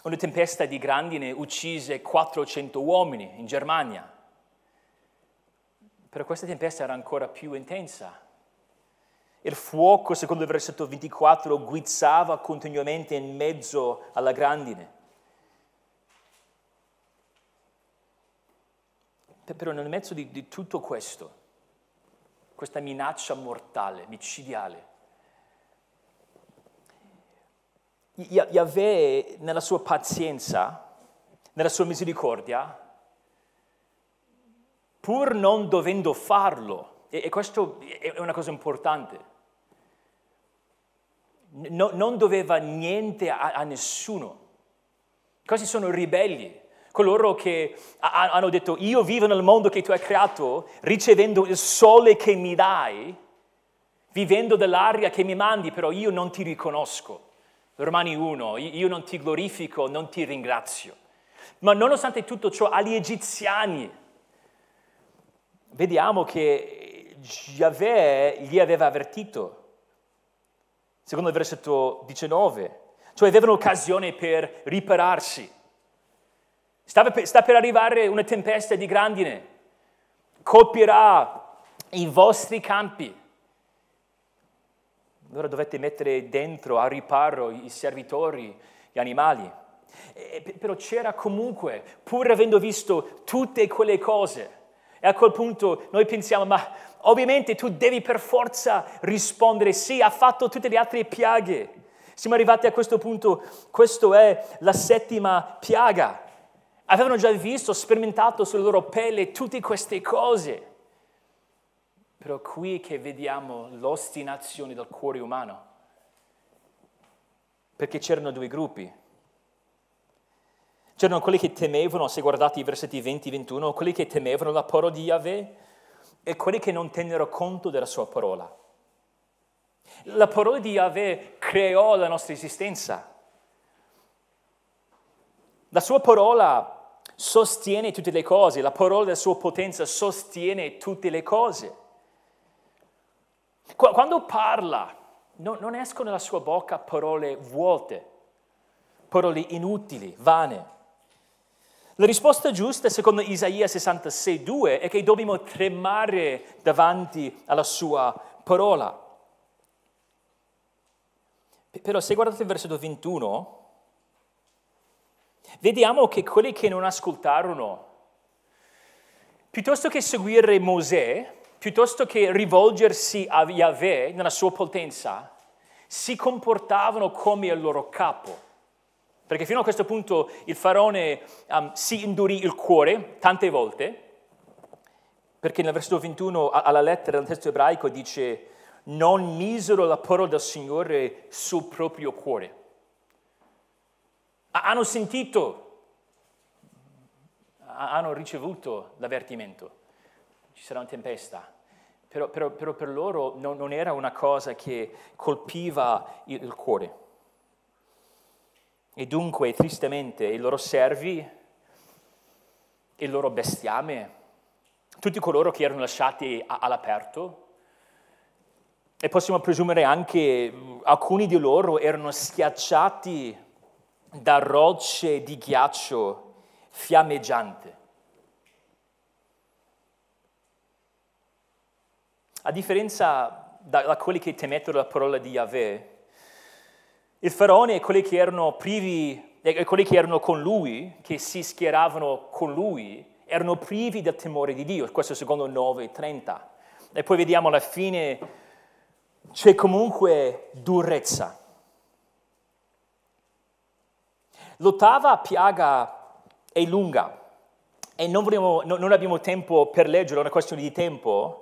una tempesta di grandine uccise 400 uomini in Germania. Però questa tempesta era ancora più intensa. Il fuoco, secondo il versetto 24, guizzava continuamente in mezzo alla grandine. Però nel mezzo di tutto questo, questa minaccia mortale, micidiale, Yahweh, nella sua pazienza, nella sua misericordia, pur non dovendo farlo, e questo è una cosa importante, non doveva niente a nessuno. Questi sono ribelli, coloro che hanno detto: io vivo nel mondo che tu hai creato, ricevendo il sole che mi dai, vivendo dell'aria che mi mandi, però io non ti riconosco. Romani 1, io non ti glorifico, non ti ringrazio. Ma nonostante tutto ciò, agli egiziani, vediamo che Yahweh gli aveva avvertito, secondo il versetto 19, cioè avevano occasione per ripararsi. Sta per arrivare una tempesta di grandine, colpirà i vostri campi. Allora dovete mettere dentro a riparo i servitori, gli animali. Però c'era comunque, pur avendo visto tutte quelle cose, e a quel punto noi pensiamo: ma ovviamente tu devi per forza rispondere, sì, ha fatto tutte le altre piaghe. Siamo arrivati a questo punto, questa è la 7ª piaga. Avevano già visto, sperimentato sulla loro pelle tutte queste cose. Però qui che vediamo l'ostinazione del cuore umano, perché c'erano 2 gruppi. C'erano quelli che temevano, se guardate i versetti 20 e 21, quelli che temevano la parola di Yahweh e quelli che non tennero conto della sua parola. La parola di Yahweh creò la nostra esistenza. La sua parola sostiene tutte le cose, la parola della sua potenza sostiene tutte le cose. Quando parla, non escono dalla sua bocca parole vuote, parole inutili, vane. La risposta giusta, secondo Isaia 66,2, è che dobbiamo tremare davanti alla sua parola. Però se guardate il versetto 21, vediamo che quelli che non ascoltarono, piuttosto che seguire Mosè, piuttosto che rivolgersi a Yahweh nella sua potenza, si comportavano come il loro capo. Perché fino a questo punto il faraone si indurì il cuore tante volte, perché nel versetto 21 alla lettera del testo ebraico dice «Non misero la parola del Signore sul proprio cuore». Hanno sentito, hanno ricevuto l'avvertimento, ci sarà una tempesta, però per loro non era una cosa che colpiva il cuore. E dunque, tristemente, i loro servi, il loro bestiame, tutti coloro che erano lasciati all'aperto, e possiamo presumere anche alcuni di loro erano schiacciati da rocce di ghiaccio fiammeggiante. A differenza da quelli che temettero la parola di Yahweh, il faraone e quelli che erano privi, e quelli che erano con lui, che si schieravano con lui, erano privi del temore di Dio. Questo è secondo 9:30. E poi vediamo alla fine c'è comunque durezza. L'ottava piaga è lunga e non abbiamo tempo per leggerla, è una questione di tempo.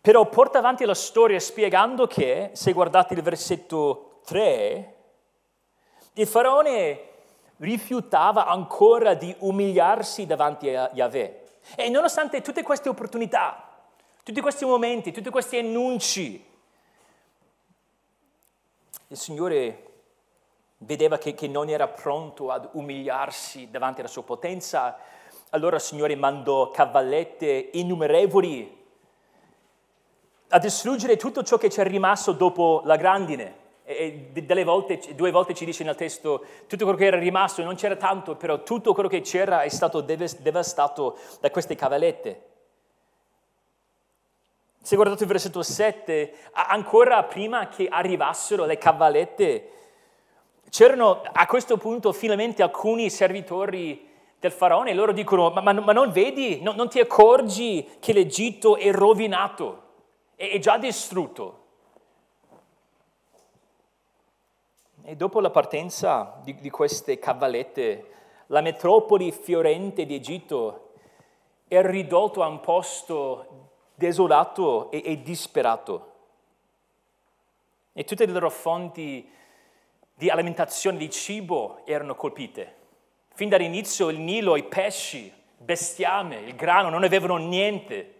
Però porta avanti la storia spiegando che, se guardate il versetto 3, il faraone rifiutava ancora di umiliarsi davanti a Yahweh. E nonostante tutte queste opportunità, tutti questi momenti, tutti questi annunci, il Signore vedeva che non era pronto ad umiliarsi davanti alla sua potenza. Allora il Signore mandò cavallette innumerevoli a distruggere tutto ciò che c'è rimasto dopo la grandine. E due volte ci dice nel testo tutto quello che era rimasto, non c'era tanto, però tutto quello che c'era è stato devastato da queste cavallette. Se guardate il versetto 7, ancora prima che arrivassero le cavallette, c'erano a questo punto finalmente alcuni servitori del faraone, e loro dicono, ma non vedi, non ti accorgi che l'Egitto è rovinato? È già distrutto. E dopo la partenza di queste cavallette, la metropoli fiorente di Egitto è ridotta a un posto desolato e disperato. E tutte le loro fonti di alimentazione, di cibo, erano colpite. Fin dall'inizio il Nilo, i pesci, bestiame, il grano, non avevano niente.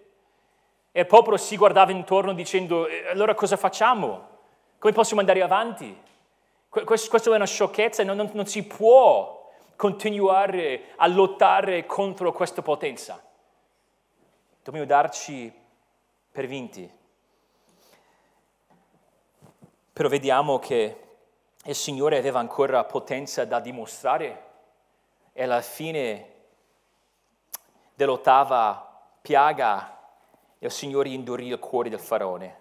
E il popolo si guardava intorno dicendo, allora cosa facciamo? Come possiamo andare avanti? Questa è una sciocchezza, non si può continuare a lottare contro questa potenza. Dobbiamo darci per vinti. Però vediamo che il Signore aveva ancora potenza da dimostrare e alla fine dell'ottava piaga il Signore indurì il cuore del faraone,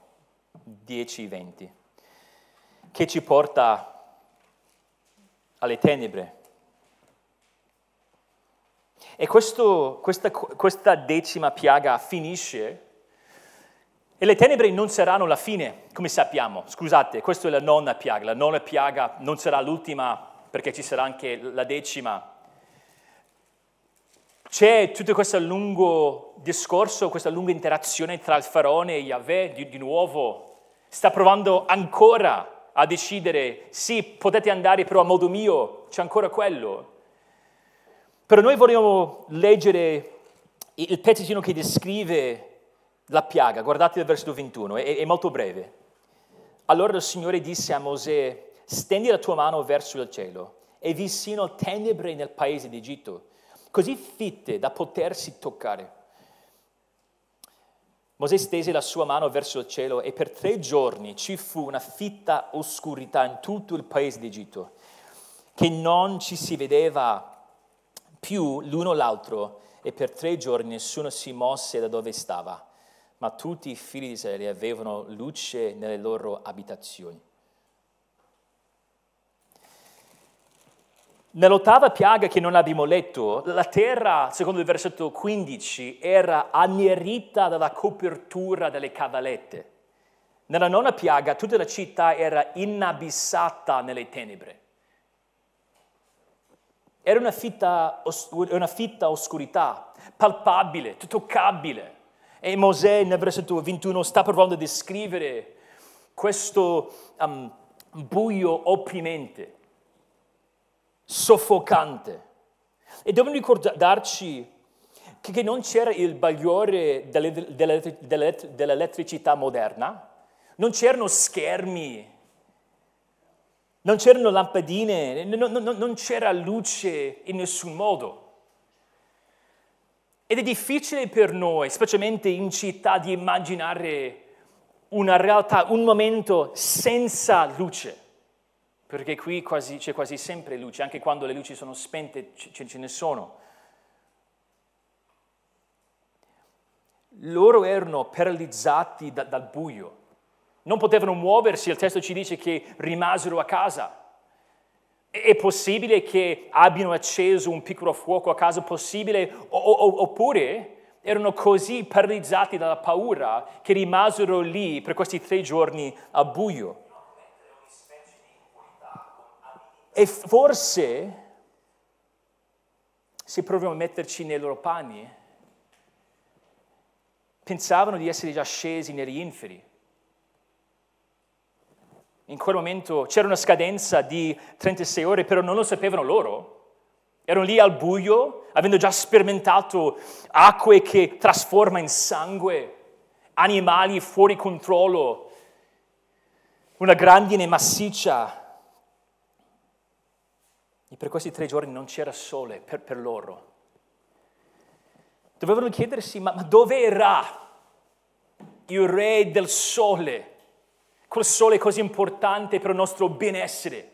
10:20, che ci porta alle tenebre. E questa decima piaga finisce, e le tenebre non saranno la fine, come sappiamo. Scusate, questa è la nona piaga non sarà l'ultima, perché ci sarà anche la decima. C'è tutto questo lungo discorso, questa lunga interazione tra il faraone e Yahweh, di nuovo. Sta provando ancora a decidere, sì, potete andare, però a modo mio, c'è ancora quello. Però noi vogliamo leggere il pezzettino che descrive la piaga. Guardate il versetto 21, è molto breve. Allora il Signore disse a Mosè, stendi la tua mano verso il cielo, e vi siano tenebre nel paese d'Egitto, così fitte da potersi toccare. Mosè stese la sua mano verso il cielo e per 3 giorni ci fu una fitta oscurità in tutto il paese d'Egitto, che non ci si vedeva più l'uno l'altro, e per 3 giorni nessuno si mosse da dove stava, ma tutti i figli di Israele avevano luce nelle loro abitazioni. Nell'ottava piaga che non abbiamo letto, la terra, secondo il versetto 15, era annerita dalla copertura delle cavallette. Nella nona piaga tutta la città era inabissata nelle tenebre. Era una fitta oscurità, palpabile, toccabile. E Mosè nel versetto 21 sta provando a descrivere questo buio opprimente, soffocante. E dobbiamo ricordarci che non c'era il bagliore dell'elettricità moderna, non c'erano schermi, non c'erano lampadine, non c'era luce in nessun modo. Ed è difficile per noi, specialmente in città, di immaginare una realtà, un momento senza luce, perché qui c'è quasi sempre luce, anche quando le luci sono spente ce ne sono. Loro erano paralizzati dal buio, non potevano muoversi, il testo ci dice che rimasero a casa. È possibile che abbiano acceso un piccolo fuoco a casa, possibile, oppure erano così paralizzati dalla paura che rimasero lì per questi 3 giorni a buio. E forse, se proviamo a metterci nei loro panni, pensavano di essere già scesi negli inferi. In quel momento c'era una scadenza di 36 ore, però non lo sapevano loro. Erano lì al buio, avendo già sperimentato acque che trasforma in sangue, animali fuori controllo, una grandine massiccia. E per questi 3 giorni non c'era sole per loro. Dovevano chiedersi, ma dov'era il re del sole? Quel sole così importante per il nostro benessere.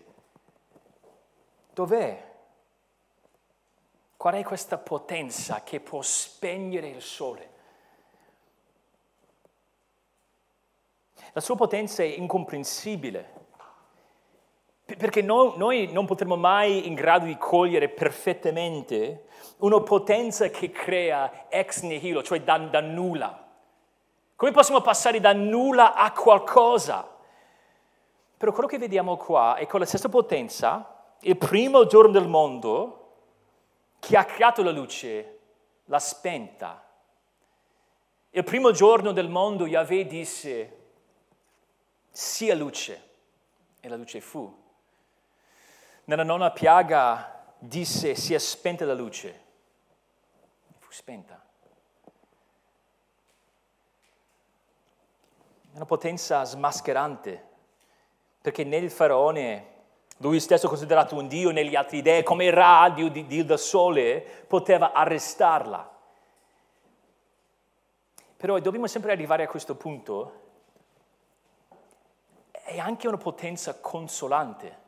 Dov'è? Qual è questa potenza che può spegnere il sole? La sua potenza è incomprensibile, perché noi non potremo mai in grado di cogliere perfettamente una potenza che crea ex nihilo, cioè da nulla. Come possiamo passare da nulla a qualcosa? Però quello che vediamo qua è con la stessa potenza, il primo giorno del mondo, che ha creato la luce, l'ha spenta. Il primo giorno del mondo Yahweh disse, sia luce, e la luce fu. Nella nona piaga disse, sia spenta la luce, fu spenta. È una potenza smascherante, perché nel Faraone, lui stesso considerato un dio negli altri dei, come il raggio del sole, poteva arrestarla. Però dobbiamo sempre arrivare a questo punto, è anche una potenza consolante.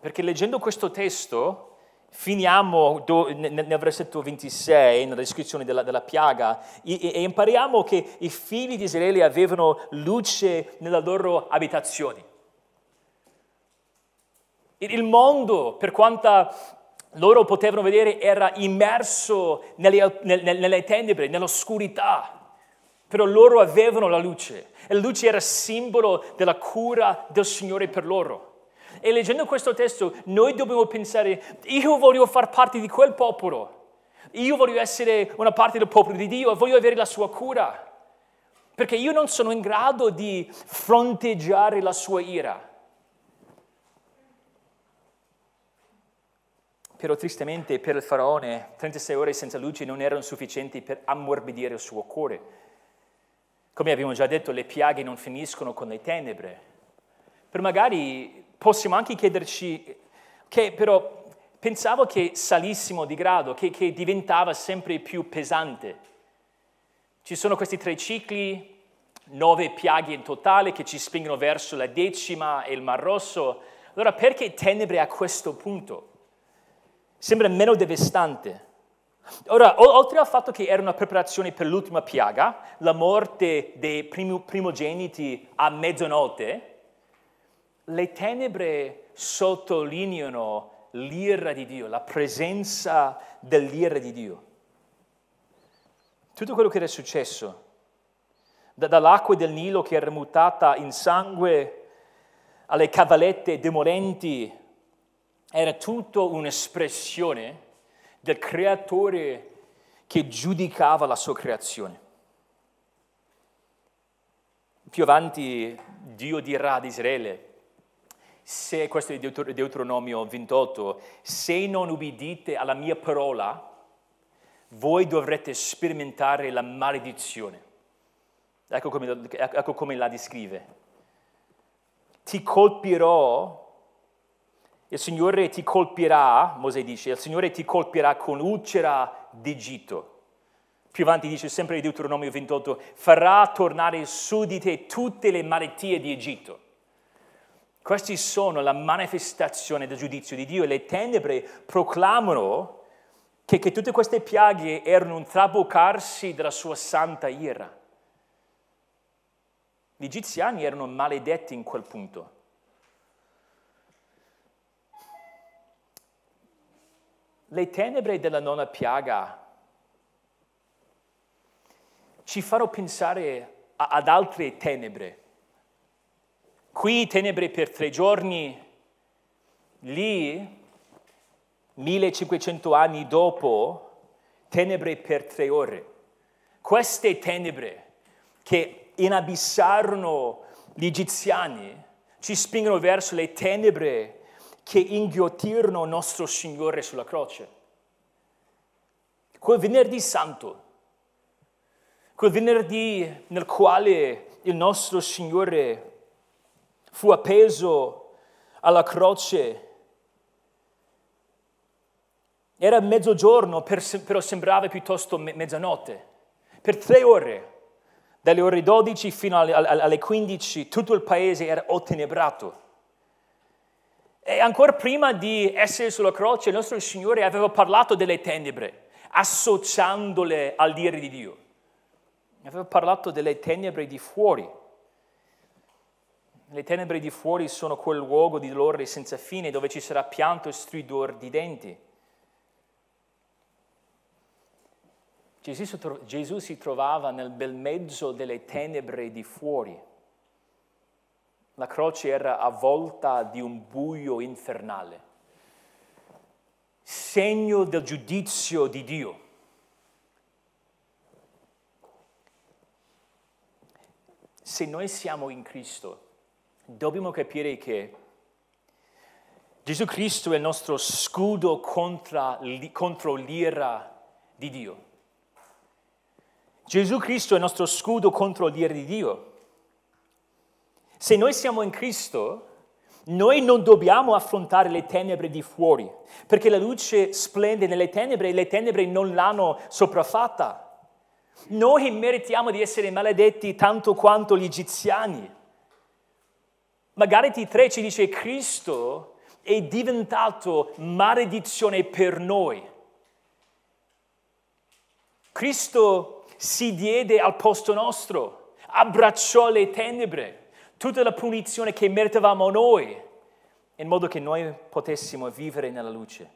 Perché leggendo questo testo, finiamo nel versetto 26, nella descrizione della piaga, e impariamo che i figli di Israele avevano luce nelle loro abitazioni. Il mondo, per quanto loro potevano vedere, era immerso nelle tenebre, nell'oscurità, però loro avevano la luce, e la luce era simbolo della cura del Signore per loro. E leggendo questo testo noi dobbiamo pensare, io voglio far parte di quel popolo, io voglio essere una parte del popolo di Dio, voglio avere la sua cura, perché io non sono in grado di fronteggiare la sua ira. Però tristemente per il Faraone 36 ore senza luce non erano sufficienti per ammorbidire il suo cuore. Come abbiamo già detto, le piaghe non finiscono con le tenebre, per magari possiamo anche chiederci, che però pensavo che salissimo di grado, che diventava sempre più pesante. Ci sono questi 3 cicli, 9 piaghe in totale che ci spingono verso la 10ª e il Mar Rosso. Allora perché tenebre a questo punto? Sembra meno devastante. Ora, oltre al fatto che era una preparazione per l'ultima piaga, la morte dei primogeniti a mezzanotte, le tenebre sottolineano l'ira di Dio, la presenza dell'ira di Dio. Tutto quello che era successo, dall'acqua del Nilo che era mutata in sangue alle cavallette demolenti, era tutto un'espressione del Creatore che giudicava la sua creazione. Più avanti Dio dirà ad Israele, se, questo è Deuteronomio 28, se non ubbidite alla mia parola, voi dovrete sperimentare la maledizione. Ecco come la descrive. Ti colpirò, il Signore ti colpirà, Mosè dice, il Signore ti colpirà con ulcera d'Egitto. Più avanti dice, sempre Deuteronomio 28, farà tornare su di te tutte le malattie di Egitto. Queste sono la manifestazione del giudizio di Dio e le tenebre proclamano che tutte queste piaghe erano un traboccarsi della sua santa ira. Gli egiziani erano maledetti in quel punto. Le tenebre della nona piaga ci fanno pensare ad altre tenebre. Qui tenebre per 3 giorni, lì, 1500 anni dopo, tenebre per 3 ore. Queste tenebre che inabissarono gli egiziani ci spingono verso le tenebre che inghiottirono nostro Signore sulla croce. Quel venerdì santo, quel venerdì nel quale il nostro Signore fu appeso alla croce. Era mezzogiorno, però sembrava piuttosto mezzanotte. Per 3 ore, dalle ore 12 fino alle 15, tutto il paese era ottenebrato. E ancora prima di essere sulla croce, il nostro Signore aveva parlato delle tenebre, associandole all'ira di Dio. Aveva parlato delle tenebre di fuori. Le tenebre di fuori sono quel luogo di dolore senza fine dove ci sarà pianto e stridor di denti. Gesù si trovava nel bel mezzo delle tenebre di fuori. La croce era avvolta di un buio infernale, segno del giudizio di Dio. Se noi siamo in Cristo, dobbiamo capire che Gesù Cristo è il nostro scudo contro l'ira di Dio. Gesù Cristo è il nostro scudo contro l'ira di Dio. Se noi siamo in Cristo, noi non dobbiamo affrontare le tenebre di fuori, perché la luce splende nelle tenebre e le tenebre non l'hanno sopraffatta. Noi meritiamo di essere maledetti tanto quanto gli egiziani. Ma Galati 3 ci dice che Cristo è diventato maledizione per noi. Cristo si diede al posto nostro, abbracciò le tenebre, tutta la punizione che meritavamo noi, in modo che noi potessimo vivere nella luce.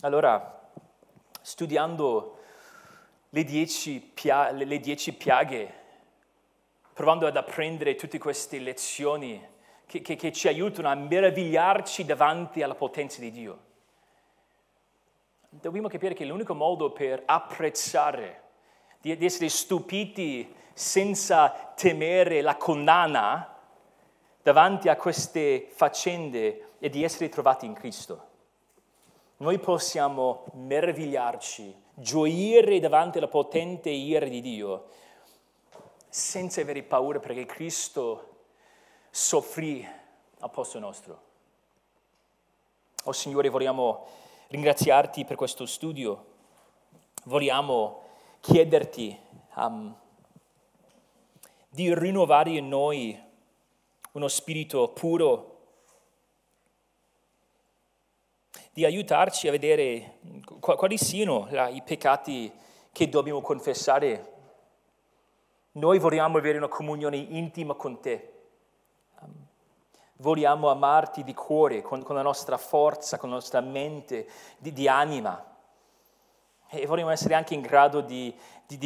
Allora, studiando le 10 piaghe, provando ad apprendere tutte queste lezioni che ci aiutano a meravigliarci davanti alla potenza di Dio. Dobbiamo capire che l'unico modo per apprezzare, di essere stupiti senza temere la condanna davanti a queste faccende è di essere trovati in Cristo. Noi possiamo meravigliarci, gioire davanti alla potente ira di Dio, senza avere paura, perché Cristo soffrì al posto nostro. Oh Signore, vogliamo ringraziarti per questo studio. Vogliamo chiederti di rinnovare in noi uno spirito puro, di aiutarci a vedere quali siano i peccati che dobbiamo confessare. Noi vogliamo avere una comunione intima con te, Vogliamo amarti di cuore, con la nostra forza, con la nostra mente, di anima. E vogliamo essere anche in grado di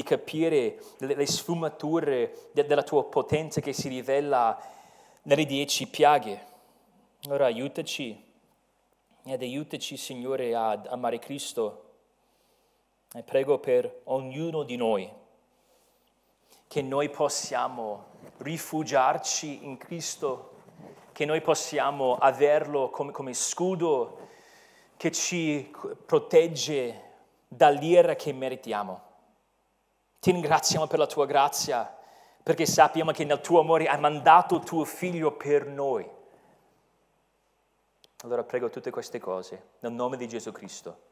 capire le sfumature della tua potenza che si rivela nelle 10 piaghe. Allora aiutaci, ed aiutaci Signore ad amare Cristo. E prego per ognuno di noi, che noi possiamo rifugiarci in Cristo, che noi possiamo averlo come scudo che ci protegge dall'ira che meritiamo. Ti ringraziamo per la tua grazia, perché sappiamo che nel tuo amore hai mandato tuo figlio per noi. Allora prego tutte queste cose, nel nome di Gesù Cristo.